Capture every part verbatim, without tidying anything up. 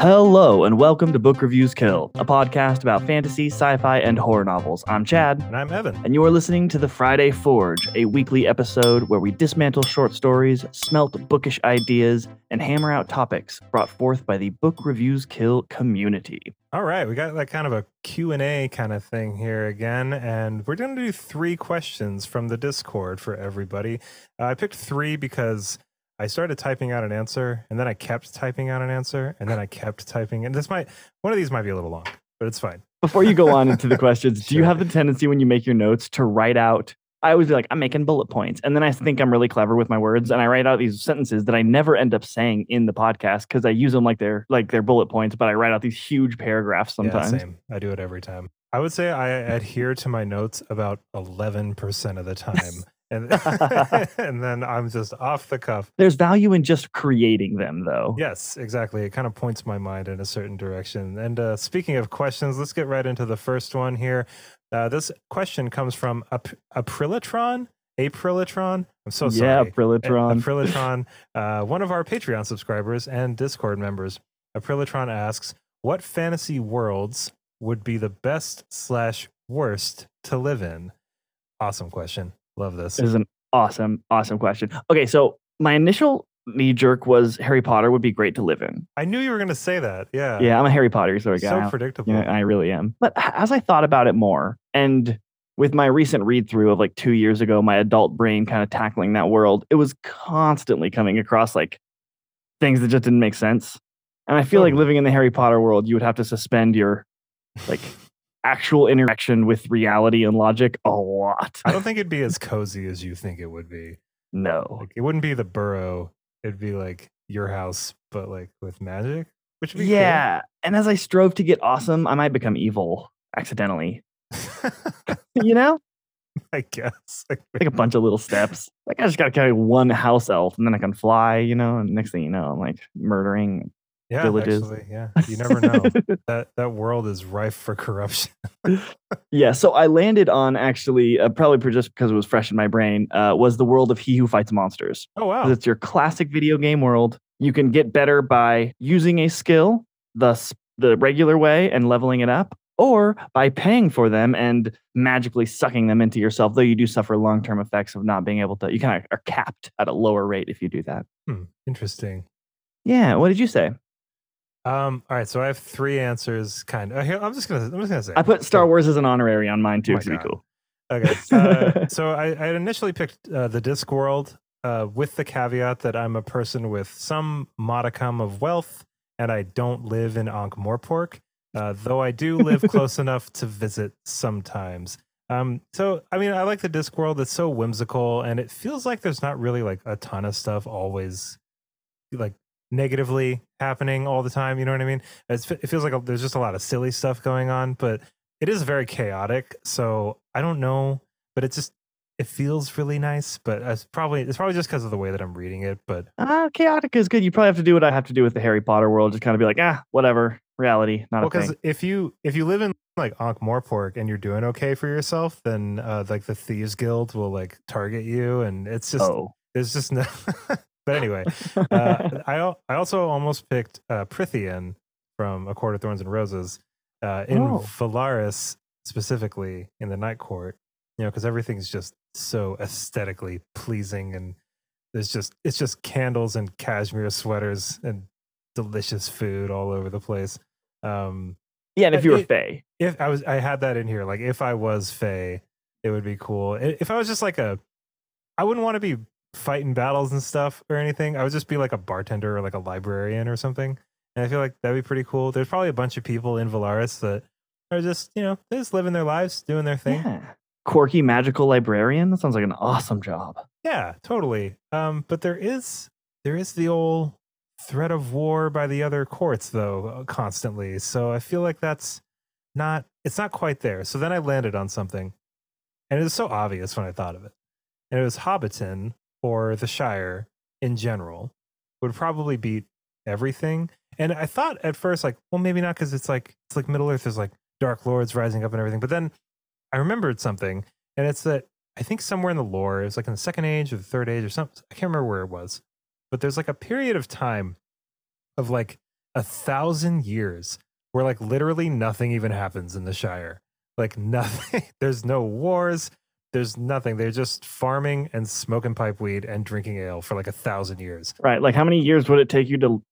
Hello and welcome to Book Reviews Kill, a podcast about fantasy, sci-fi, and horror novels. I'm Chad. And I'm Evan. And you're listening to the Friday Forge, a weekly episode where we dismantle short stories, smelt bookish ideas, and hammer out topics brought forth by the Book Reviews Kill community. All right, we got like kind of a Q and A kind of thing here again, and we're going to do three questions from the Discord for everybody. Uh, I picked three because I started typing out an answer, and then I kept typing out an answer, and then I kept typing. And this might, one of these might be a little long, but it's fine. Before you go on into the questions, sure. Do you have the tendency when you make your notes to write out? I always be like, I'm making bullet points. And then I think I'm really clever with my words. And I write out these sentences that I never end up saying in the podcast because I use them like they're like they're bullet points. But I write out these huge paragraphs sometimes. Yeah, same. I do it every time. I would say I adhere to my notes about eleven percent of the time. And, and then I'm just off the cuff. There's value in just creating them, though. Yes, exactly. It kind of points my mind in a certain direction. And uh, speaking of questions, let's get right into the first one here. Uh, this question comes from Ap- Aprilatron. Aprilatron. I'm so sorry. Yeah, Aprilatron. Aprilatron, uh, one of our Patreon subscribers and Discord members. Aprilatron asks, "What fantasy worlds would be the best slash worst to live in?" Awesome question. Love this. This is an awesome, awesome question. Okay, so my initial knee jerk was Harry Potter would be great to live in. I knew you were going to say that. Yeah. Yeah, I'm a Harry Potter sort of guy. So predictable. Yeah, I really am. But as I thought about it more, and with my recent read through of like two years ago, my adult brain kind of tackling that world, it was constantly coming across like things that just didn't make sense. And I feel oh. like living in the Harry Potter world, you would have to suspend your like actual interaction with reality and logic a lot. I don't think it'd be as cozy as you think it would be. No. Like, it wouldn't be the burrow. It'd be like your house, but like with magic, which would be yeah. cool. And as I strove to get awesome, I might become evil accidentally. You know? I guess. Like a bunch of little steps. Like I just gotta carry one house elf and then I can fly, you know, and next thing you know, I'm like murdering. Yeah, villages. Actually, yeah. You never know. that that world is rife for corruption. Yeah, so I landed on actually, uh, probably just because it was fresh in my brain, uh, was the world of He Who Fights Monsters. Oh, wow. It's your classic video game world. You can get better by using a skill the, the regular way and leveling it up, or by paying for them and magically sucking them into yourself, though you do suffer long-term effects of not being able to. You kind of are capped at a lower rate if you do that. Hmm, interesting. Yeah, what did you say? Um, all right, so I have three answers. Kind of. I'm just gonna. I'm just gonna say. I put Star Wars as an honorary on mine too. Oh to be cool. Okay. Uh, so I, I initially picked uh, the Discworld uh, with the caveat that I'm a person with some modicum of wealth, and I don't live in Ankh-Morpork, uh, though I do live close enough to visit sometimes. Um, so I mean, I like the Discworld. It's so whimsical, and it feels like there's not really like a ton of stuff always, like. Negatively happening all the time, you know what I mean? It's, it feels like a, there's just a lot of silly stuff going on, but it is very chaotic. So I don't know, but it's just it feels really nice. But it's probably it's probably just because of the way that I'm reading it. But uh, chaotic is good. You probably have to do what I have to do with the Harry Potter world, just kind of be like, ah, whatever, reality, not well, a thing. Because if you if you live in like Ankh-Morpork and you're doing okay for yourself, then uh, like the Thieves Guild will like target you, and it's just oh. there's just no. But anyway, uh, I I also almost picked uh, Prithian from A Court of Thorns and Roses uh, in oh. Valaris, specifically in the Night Court, you know, because everything's just so aesthetically pleasing. And there's just it's just candles and cashmere sweaters and delicious food all over the place. Um, yeah. And if you were it, Fae, if I was I had that in here, like if I was Fae, it would be cool. If I was just like a I wouldn't want to be. Fighting battles and stuff or anything. I would just be like a bartender or like a librarian or something. And I feel like that'd be pretty cool. There's probably a bunch of people in Valaris that are just, you know, they're just living their lives, doing their thing. Yeah. Quirky magical librarian. That sounds like an awesome job. Yeah, totally. Um, but there is there is the old threat of war by the other courts though, constantly. So I feel like that's not it's not quite there. So then I landed on something. And it was so obvious when I thought of it. And it was Hobbiton. Or the Shire in general would probably beat everything. And I thought at first, like, well, maybe not because it's like it's like Middle Earth. There's like dark lords rising up and everything. But then I remembered something, and it's that I think somewhere in the lore, it was like in the Second Age or the Third Age or something. I can't remember where it was, but there's like a period of time of like a thousand years where like literally nothing even happens in the Shire. Like nothing. There's no wars. There's nothing. They're just farming and smoking pipeweed and drinking ale for like a thousand years. Right. Like how many years would it take you to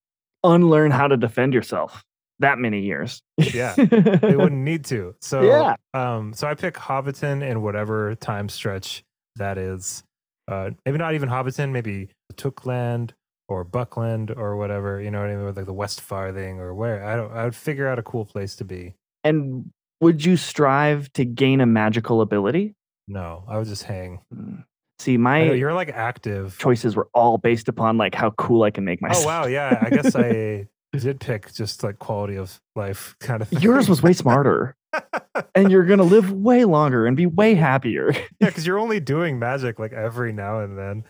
unlearn how to defend yourself? That many years. Yeah. They wouldn't need to. So, yeah. um, so I pick Hobbiton in whatever time stretch that is. Uh, maybe not even Hobbiton, maybe Tookland or Buckland or whatever, you know what I mean? Like the West Farthing or where. I don't, I would figure out a cool place to be. And would you strive to gain a magical ability? No, I would just hang. See, my know, you're like active choices were all based upon like how cool I can make myself. Oh wow, yeah. I guess I did pick just like quality of life kind of thing. Yours was way smarter. And you're gonna live way longer and be way happier. Yeah, because you're only doing magic like every now and then.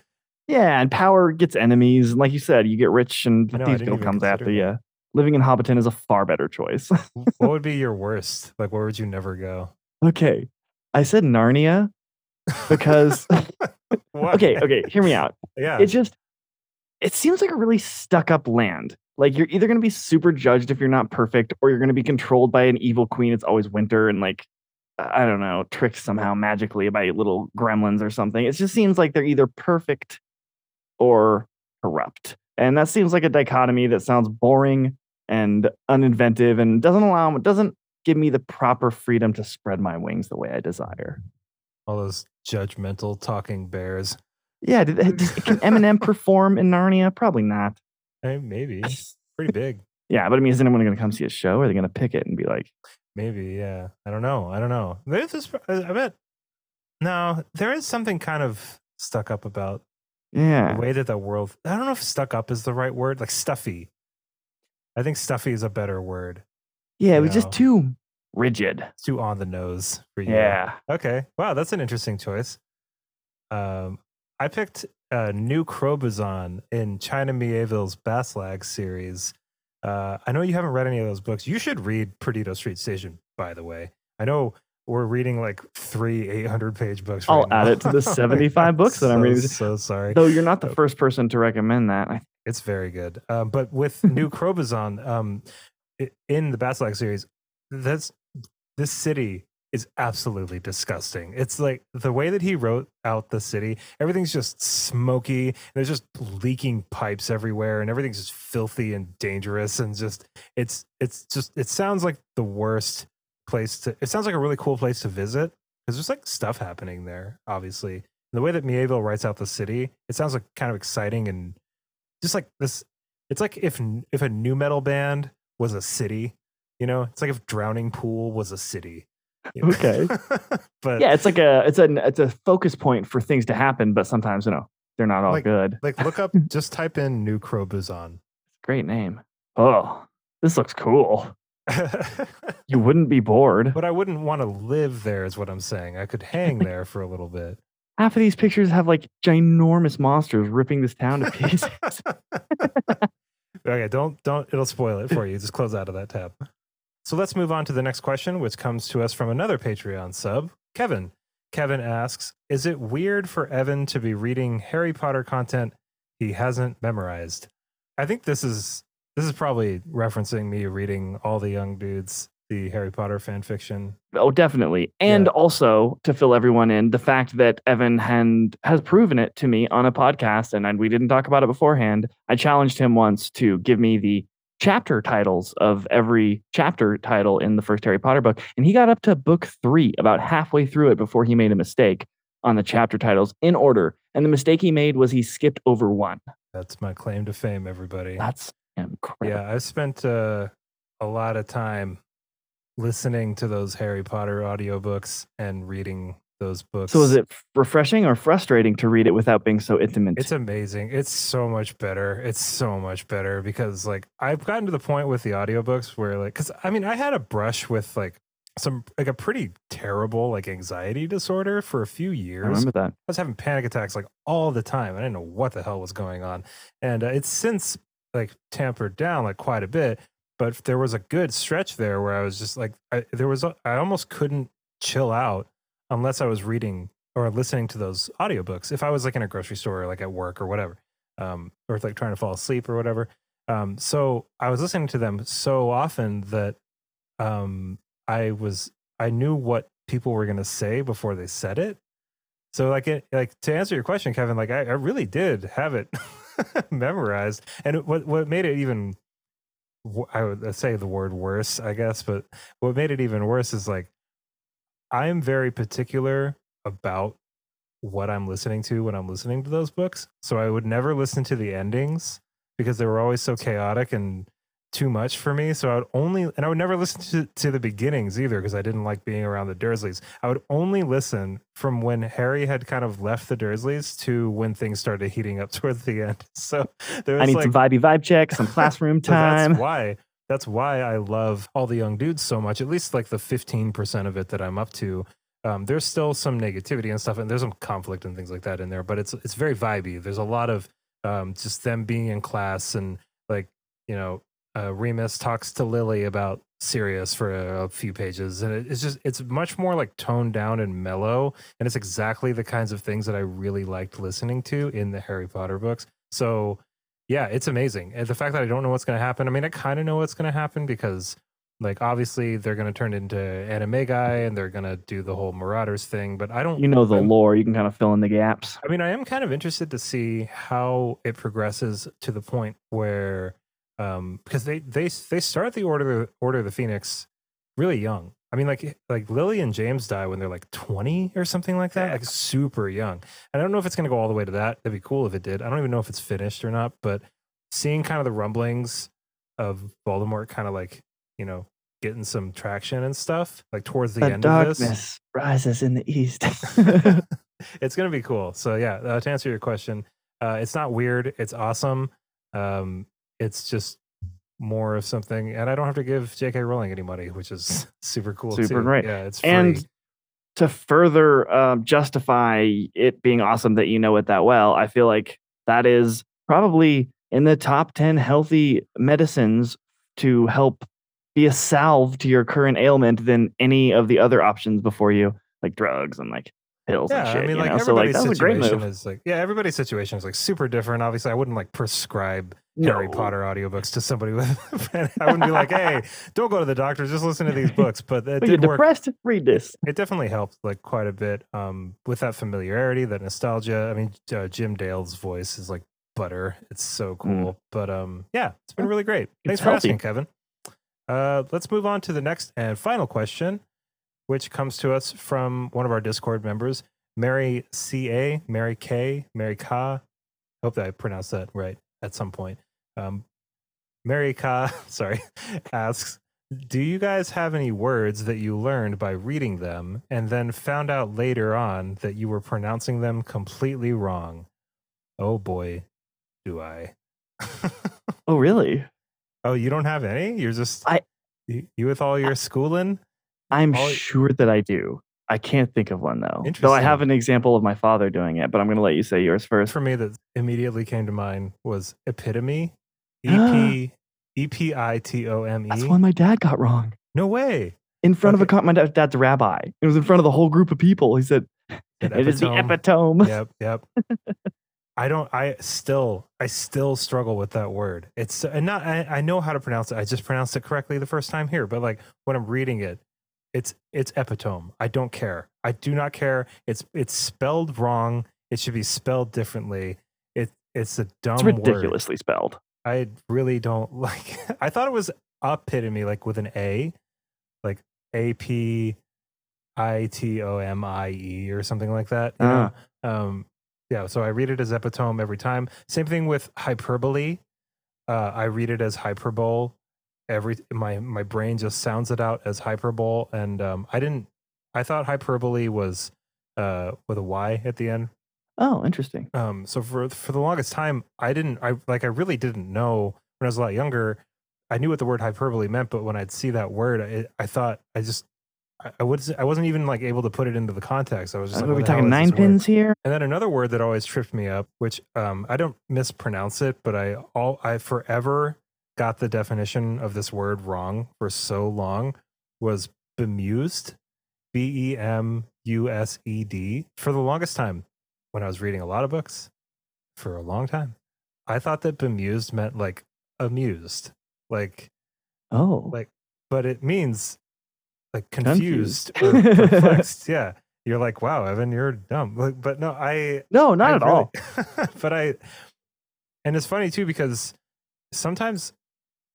Yeah, and power gets enemies, and like you said, you get rich and the thief guild comes after you. That. Living in Hobbiton is a far better choice. What would be your worst? Like, where would you never go? Okay, I said Narnia because. okay, okay, hear me out. Yeah, it just it seems like a really stuck-up land. Like, you're either going to be super judged if you're not perfect, or you're going to be controlled by an evil queen. It's always winter and, like, I don't know, tricked somehow magically by little gremlins or something. It just seems like they're either perfect or corrupt. And that seems like a dichotomy that sounds boring and uninventive and doesn't allow, doesn't give me the proper freedom to spread my wings the way I desire. All those judgmental talking bears. Yeah. Did, can Eminem perform in Narnia? Probably not. Maybe. Pretty big. Yeah, but I mean, is anyone going to come see a show? Are they going to pick it and be like... Maybe, yeah. I don't know. I don't know. There's this, I bet... No, there is something kind of stuck up about yeah. the way that the world... I don't know if stuck up is the right word. Like, stuffy. I think stuffy is a better word. Yeah, it was know? just too rigid. It's too on the nose for you. Yeah. Okay. Wow, that's an interesting choice. Um, I picked... Uh, New Crobuzon in China Mieville's Bas-Lag series. Uh, I know you haven't read any of those books. You should read Perdido Street Station, by the way. I know we're reading like three eight hundred page books. Right I'll now. add it to the seventy-five oh books that so, I'm reading. So sorry. Though you're not the first person to recommend that. It's very good. Uh, but with New Crobuzon um, in the Bas-Lag series, that's, this city is absolutely disgusting. It's like the way that he wrote out the city, everything's just smoky. There's just leaking pipes everywhere and everything's just filthy and dangerous. And just, it's, it's just, it sounds like the worst place to, it sounds like a really cool place to visit because there's like stuff happening there, obviously. And the way that Mieville writes out the city, it sounds like kind of exciting and just like this. It's like if, if a nu metal band was a city, you know, it's like if Drowning Pool was a city. Okay. But yeah, it's like a it's a it's a focus point for things to happen, but sometimes you know they're not all like, good. Like look up, just type in New Crobuzon. Great name. Oh, this looks cool. You wouldn't be bored, but I wouldn't want to live there. Is what I'm saying. I could hang like, there for a little bit. Half of these pictures have like ginormous monsters ripping this town to pieces. Okay, don't don't. It'll spoil it for you. Just close out of that tab. So let's move on to the next question, which comes to us from another Patreon sub, Kevin. Kevin asks, is it weird for Evan to be reading Harry Potter content he hasn't memorized? I think this is this is probably referencing me reading All the Young Dudes, the Harry Potter fan fiction. Oh, definitely. And yeah. also, to fill everyone in, the fact that Evan had, has proven it to me on a podcast, and I, we didn't talk about it beforehand. I challenged him once to give me the chapter titles of every chapter title in the first Harry Potter book. And he got up to book three about halfway through it before he made a mistake on the chapter titles in order. And the mistake he made was he skipped over one. That's my claim to fame, everybody. That's incredible. Yeah, I've spent uh, a lot of time listening to those Harry Potter audiobooks and reading those books. So is it refreshing or frustrating to read it without being so intimate? It's amazing. It's so much better. It's so much better because like I've gotten to the point with the audiobooks where like, cause I mean, I had a brush with like some, like a pretty terrible, like anxiety disorder for a few years. I remember that. I was having panic attacks like all the time. I didn't know what the hell was going on. And uh, it's since like tampered down like quite a bit, but there was a good stretch there where I was just like, I, there was, a, I almost couldn't chill out unless I was reading or listening to those audiobooks. If I was like in a grocery store or like at work or whatever, um, or like trying to fall asleep or whatever, Um, so I was listening to them so often that um, I was I knew what people were going to say before they said it. So like it, like to answer your question, Kevin, like I, I really did have it memorized. And what what made it even, I would say the word worse, I guess, but what made it even worse is like I'm very particular about what I'm listening to when I'm listening to those books. So I would never listen to the endings because they were always so chaotic and too much for me. So I would only, and I would never listen to, to the beginnings either because I didn't like being around the Dursleys. I would only listen from when Harry had kind of left the Dursleys to when things started heating up towards the end. So there was I need like, some vibey vibe check, some classroom time. That's why. That's why I love All the Young Dudes so much, at least like the fifteen percent of it that I'm up to. Um, there's still some negativity and stuff, and there's some conflict and things like that in there, but it's it's very vibey. There's a lot of um, just them being in class and like, you know, uh, Remus talks to Lily about Sirius for a, a few pages, and it, it's just it's much more like toned down and mellow, and it's exactly the kinds of things that I really liked listening to in the Harry Potter books. So yeah, it's amazing. And the fact that I don't know what's going to happen, I mean, I kind of know what's going to happen because like, obviously, they're going to turn into Animagi and they're going to do the whole Marauders thing, but I don't... You know the I'm, lore. You can kind of fill in the gaps. I mean, I am kind of interested to see how it progresses to the point where... Um, because they, they they start the Order, Order of the Phoenix really young. I mean, like, like Lily and James die when they're like twenty or something like that. Like, super young. And I don't know if it's going to go all the way to that. That'd be cool if it did. I don't even know if it's finished or not, but seeing kind of the rumblings of Voldemort kind of like... you know, getting some traction and stuff like towards the, the end of this. Darkness rises in the east. It's going to be cool. So yeah, uh, to answer your question, uh, it's not weird. It's awesome. Um, it's just more of something, and I don't have to give J K Rowling any money, which is super cool. Super great. Yeah, it's free. And to further um, justify it being awesome that you know it that well, I feel like that is probably in the top ten healthy medicines to help be a salve to your current ailment than any of the other options before you, like drugs and like pills yeah, and shit. I mean, like, you know? So like that's a great move. Is like, yeah, everybody's situation is like super different. Obviously, I wouldn't like prescribe no. Harry Potter audiobooks to somebody with. I wouldn't be like, hey, don't go to the doctor, just listen to these books. But it did work. Depressed, read this. It definitely helped like quite a bit um, with that familiarity, that nostalgia. I mean, uh, Jim Dale's voice is like butter. It's so cool. Mm. But um, yeah, it's been really great. Thanks it's for healthy. Asking, Kevin. Uh, let's move on to the next and final question, which comes to us from one of our Discord members, Mary C A, Mary K, Mary Ka. Hope that I pronounced that right at some point. Um, Mary Ka, sorry, asks, do you guys have any words that you learned by reading them and then found out later on that you were pronouncing them completely wrong? Oh boy, do I. Oh, really? Oh, you don't have any? You're just I, you, you with all your I, schooling? I'm all, sure that I do. I can't think of one, though. Interesting. Though I have an example of my father doing it, but I'm going to let you say yours first. For me, that immediately came to mind was epitome. E P, E P I T O M E. That's one my dad got wrong. No way. In front okay. of a con- my dad, dad's a rabbi. It was in front of the whole group of people. He said, it is the epitome. Yep, yep. I don't, I still, I still struggle with that word. It's and not, I, I know how to pronounce it. I just pronounced it correctly the first time here, but like when I'm reading it, it's, it's epitome. I don't care. I do not care. It's, it's spelled wrong. It should be spelled differently. It, it's a dumb word. It's ridiculously word. Spelled. I really don't like it. I thought it was epitome, like with an A, like A P I T O M I E or something like that. You uh. know? Um, Yeah, so I read it as epitome every time. Same thing with hyperbole. Uh, I read it as hyperbole. Every my my brain just sounds it out as hyperbole, and um, I didn't. I thought hyperbole was uh, with a Y at the end. Oh, interesting. Um, so for for the longest time, I didn't. I like I really didn't know when I was a lot younger. I knew what the word hyperbole meant, but when I'd see that word, I, I thought I just. I was I wasn't even like able to put it into the context. I was just. Are like, we talking nine pins here? And then another word that always tripped me up, which um, I don't mispronounce it, but I all I forever got the definition of this word wrong for so long was bemused, B E M U S E D. For the longest time, when I was reading a lot of books, for a long time, I thought that bemused meant like amused, like oh, like but it means like confused, confused. Or perplexed. Yeah, you're like, wow, Evan, you're dumb. Like, but no, I no, not I at really, all. But I, and it's funny too because sometimes,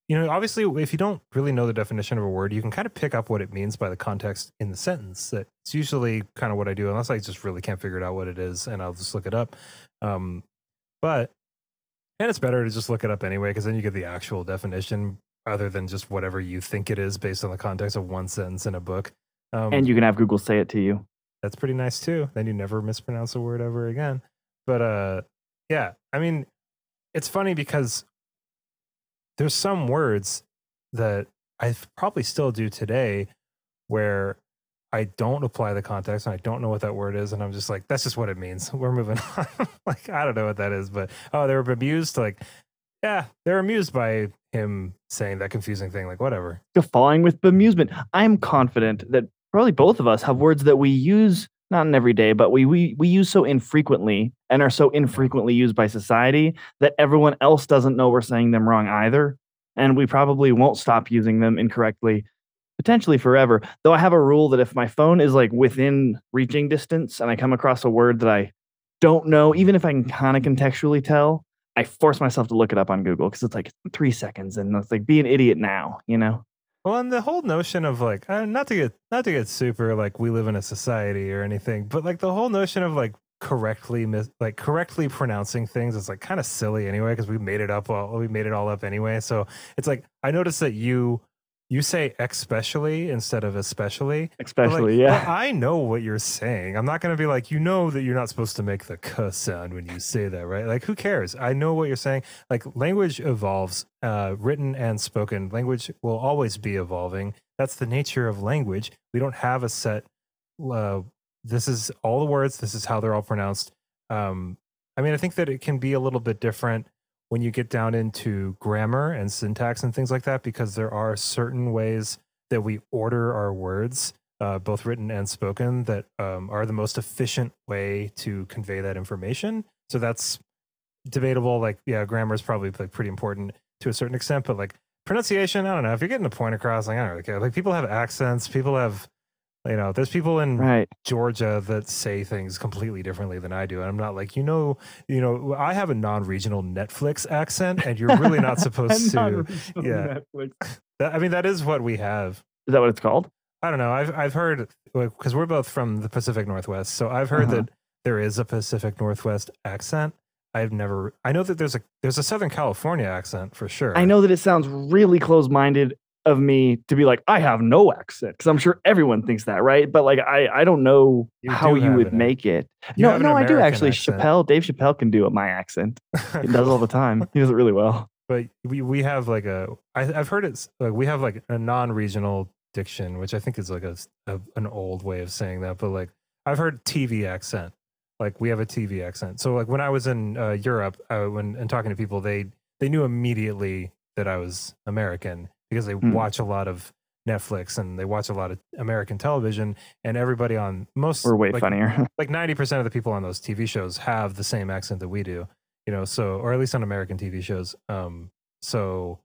you know, obviously, if you don't really know the definition of a word, you can kind of pick up what it means by the context in the sentence. That it's usually kind of what I do, unless I just really can't figure it out what it is, and I'll just look it up. Um, but and it's better to just look it up anyway, because then you get the actual definition, other than just whatever you think it is based on the context of one sentence in a book. Um, and you can have Google say it to you. That's pretty nice too. Then you never mispronounce a word ever again. But uh, yeah, I mean, it's funny because there's some words that I probably still do today where I don't apply the context and I don't know what that word is. And I'm just like, that's just what it means. We're moving on. Like, I don't know what that is, but oh, they were amused. Like, yeah, they're amused by him saying that confusing thing. Like, whatever. You're falling with bemusement. I'm confident that probably both of us have words that we use, not in every day, but we, we, we use so infrequently and are so infrequently used by society that everyone else doesn't know we're saying them wrong either. And we probably won't stop using them incorrectly, potentially forever. Though I have a rule that if my phone is like within reaching distance and I come across a word that I don't know, even if I can kind of contextually tell, I force myself to look it up on Google because it's like three seconds and it's like, be an idiot now, you know? Well, and the whole notion of like, uh, not to get not to get super like we live in a society or anything, but like the whole notion of like correctly mis- like correctly pronouncing things is like kind of silly anyway because we made it up all we made it all up anyway. So it's like I noticed that you you say especially instead of especially, especially, like, yeah. Well, I know what you're saying. I'm not gonna be like, you know that you're not supposed to make the k sound when you say that, right? Like, who cares? I know what you're saying. Like, language evolves. Uh, written and spoken language will always be evolving. That's the nature of language. We don't have a set. Uh, this is all the words. This is how they're all pronounced. Um, I mean, I think that it can be a little bit different when you get down into grammar and syntax and things like that, because there are certain ways that we order our words, uh, both written and spoken, that um, are the most efficient way to convey that information. So that's debatable. Like, yeah, grammar is probably like pretty important to a certain extent, but like pronunciation, I don't know if you're getting the point across. Like, I don't really care. Like, people have accents, people have, you know, there's people in right. Georgia that say things completely differently than I do, and I'm not like, you know, you know, I have a non-regional Netflix accent, and you're really not supposed to. Yeah, Netflix. That, I mean, that is what we have. Is that what it's called? I don't know. I've I've heard, because we're both from the Pacific Northwest, so I've heard uh-huh. that there is a Pacific Northwest accent. I've never, I know that there's a, there's a Southern California accent for sure. I know that it sounds really close-minded of me to be like, I have no accent, because I'm sure everyone thinks that, right? But like, I, I don't know you how do you would it. make it. You no, no, I do actually. Accent. Chappelle, Dave Chappelle can do it. My accent. He does all the time. He does it really well. But we, we have like a, I, I've heard it's like, we have like a non-regional diction, which I think is like a, a an old way of saying that. But like, I've heard T V accent. Like, we have a T V accent. So like when I was in uh, Europe uh, when and talking to people, they they knew immediately that I was American because they mm. watch a lot of Netflix and they watch a lot of American television, and everybody on most or way like, funnier. Like ninety percent of the people on those T V shows have the same accent that we do, you know, so, or at least on American T V shows. Um, so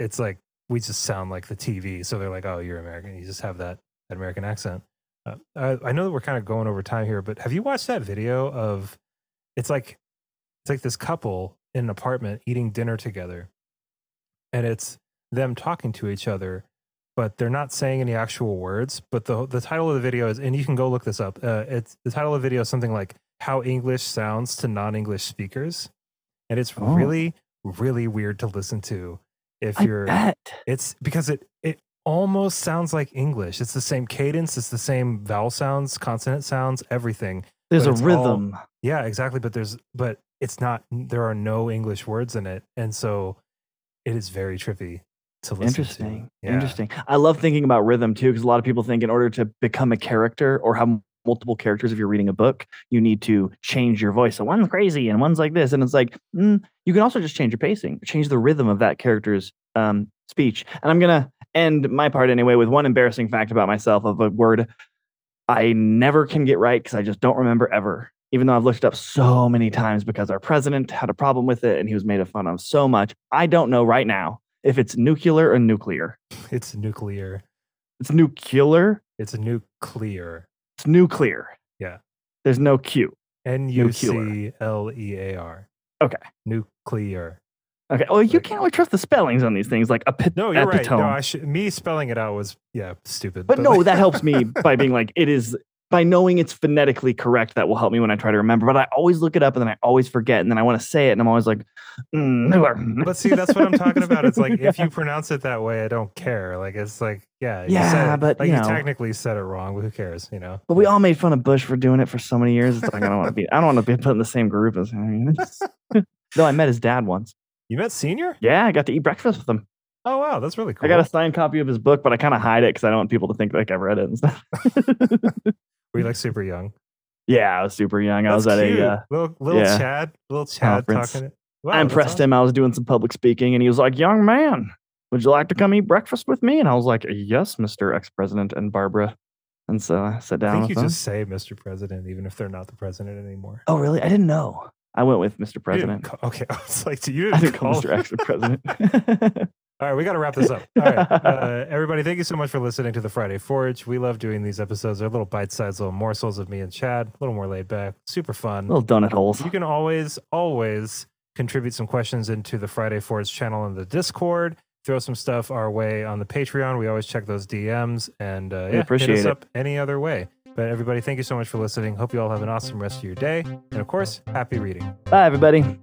it's like we just sound like the T V. So they're like, oh, you're American. You just have that, that American accent. Uh, I, I know that we're kind of going over time here, but have you watched that video of, it's like, it's like this couple in an apartment eating dinner together, and it's them talking to each other, but they're not saying any actual words. But the the title of the video is, and you can go look this up. Uh, it's the title of the video is something like "How English Sounds to Non-English Speakers," and it's oh. really, really weird to listen to. If I you're, bet. It's because it it. almost sounds like English. It's the same cadence, it's the same vowel sounds, consonant sounds, everything. There's a rhythm. All, yeah, exactly. But there's, but it's not, there are no English words in it. And so it is very trippy to listen Interesting. to. Interesting. Yeah. Interesting. I love thinking about rhythm too, because a lot of people think in order to become a character or have multiple characters, if you're reading a book, you need to change your voice. So one's crazy and one's like this. And it's like, mm, you can also just change your pacing, change the rhythm of that character's um, speech. And I'm going to, and my part anyway, with one embarrassing fact about myself of a word I never can get right because I just don't remember ever. even though I've looked it up so many times because our president had a problem with it and he was made fun of so much. I don't know right now if it's nuclear or nuclear. It's nuclear. It's nuclear? It's nuclear. It's nuclear. Yeah. There's no Q. N U C L E A R. Okay. Nuclear. Okay. Well, you can't really trust the spellings on these things, like a epit- No, you're epitome. Right. No, I should, me spelling it out was, yeah, stupid. But, but no, like- that helps me by being like, it is, by knowing it's phonetically correct, that will help me when I try to remember. But I always look it up and then I always forget and then I want to say it and I'm always like, mm-hmm. But see, that's what I'm talking about. It's like, if you pronounce it that way, I don't care. Like, it's like, yeah. Yeah, you said it, but like, you know, you technically said it wrong. But who cares, you know? But we all made fun of Bush for doing it for so many years. It's like, I don't want to be, I don't want to be put in the same group as him. No, I met his dad once. You met Senior? Yeah, I got to eat breakfast with him. Oh, wow. That's really cool. I got a signed copy of his book, but I kind of hide it because I don't want people to think like I've read it and stuff. Were you like super young? Yeah, I was super young. That's I was cute. At a uh, little, little yeah, Chad, little Chad conference. Talking. Wow, I impressed awesome. him. I was doing some public speaking and he was like, young man, would you like to come eat breakfast with me? And I was like, yes, Mister Ex-President and Barbara. And so I sat down. I think with you them. Just say Mister President, even if they're not the president anymore. Oh, really? I didn't know. I went with Mister President. Call, okay, I was like, you didn't, I didn't call, call Mister X the President. All right, we got to wrap this up. All right, uh, everybody, thank you so much for listening to the Friday Forge. We love doing these episodes. They're little bite-sized, little morsels of me and Chad. A little more laid back, super fun. Little donut holes. You can always, always contribute some questions into the Friday Forge channel in the Discord. Throw some stuff our way on the Patreon. We always check those D Ms and uh, yeah, appreciate hit us it. Up any other way. But everybody, thank you so much for listening. Hope you all have an awesome rest of your day. And of course, happy reading. Bye, everybody.